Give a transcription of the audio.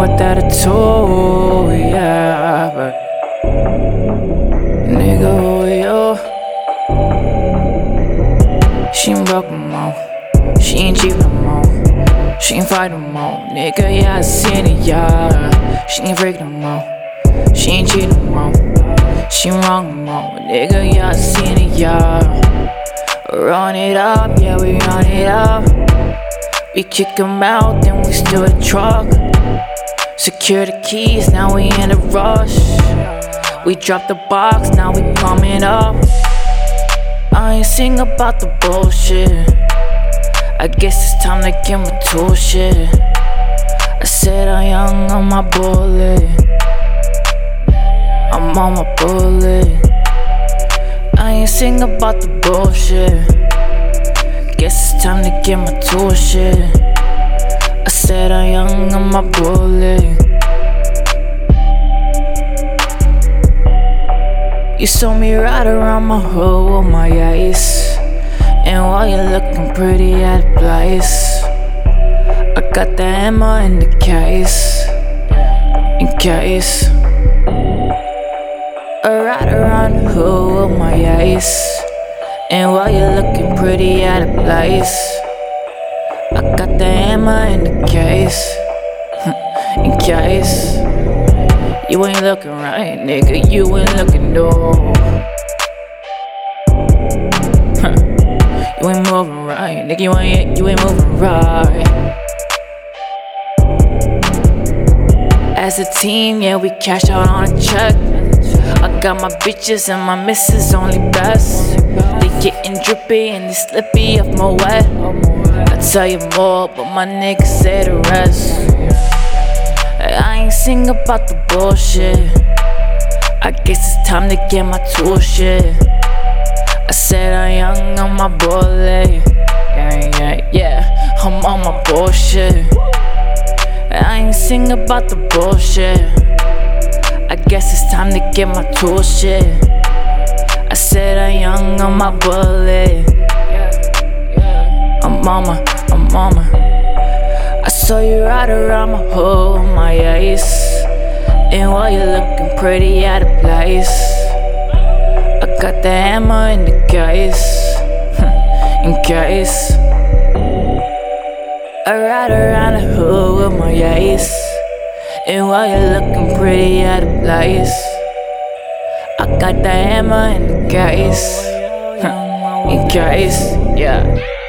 with attitude, yeah, but nigga, who you? She ain't broke no more, she ain't cheap no more, she ain't fight no more, nigga, yeah, I seen it, yeah. She ain't freak no more, she ain't cheat no more, she ain't wrong no more, nigga, yeah, I seen it, yeah. Run it up, yeah, we run it up. We kick 'em out, then we steal a truck. Secure the keys, now we in a rush. We drop the box, now we coming up. I ain't sing about the bullshit. I guess it's time to get my tool shit. I said I'm young on my bullet. I'm on my bullet. I ain't sing about the bullshit. Guess it's time to get my tool shit. I said I'm young, I'm a bully. You saw me right around my hood with my eyes, and while you're looking pretty at the place, I got the hammer in the case, in case. I ride around the hood with my eyes, and while you're looking pretty out of place, I got the hammer in the case, in case. You ain't looking right, nigga, you ain't looking no. You ain't moving right, nigga, you ain't moving right. As a team, yeah, we cash out on a check. I got my bitches and my missus only best. Getting drippy and they slippy off my wet. I tell you more, but my niggas say the rest. I ain't sing about the bullshit. I guess it's time to get my tool shit. I said I'm young, I'm my bullet. Yeah, I'm on my bullshit. I ain't sing about the bullshit. I guess it's time to get my tool shit. I said I'm young on my bullet. I'm mama. I saw you right around my hood with my eyes, and while you're looking pretty out of place, I got the hammer in the case, in case. I ride around the hood with my eyes, and while you're looking pretty out of place, I got the hammer in case, in case, yeah.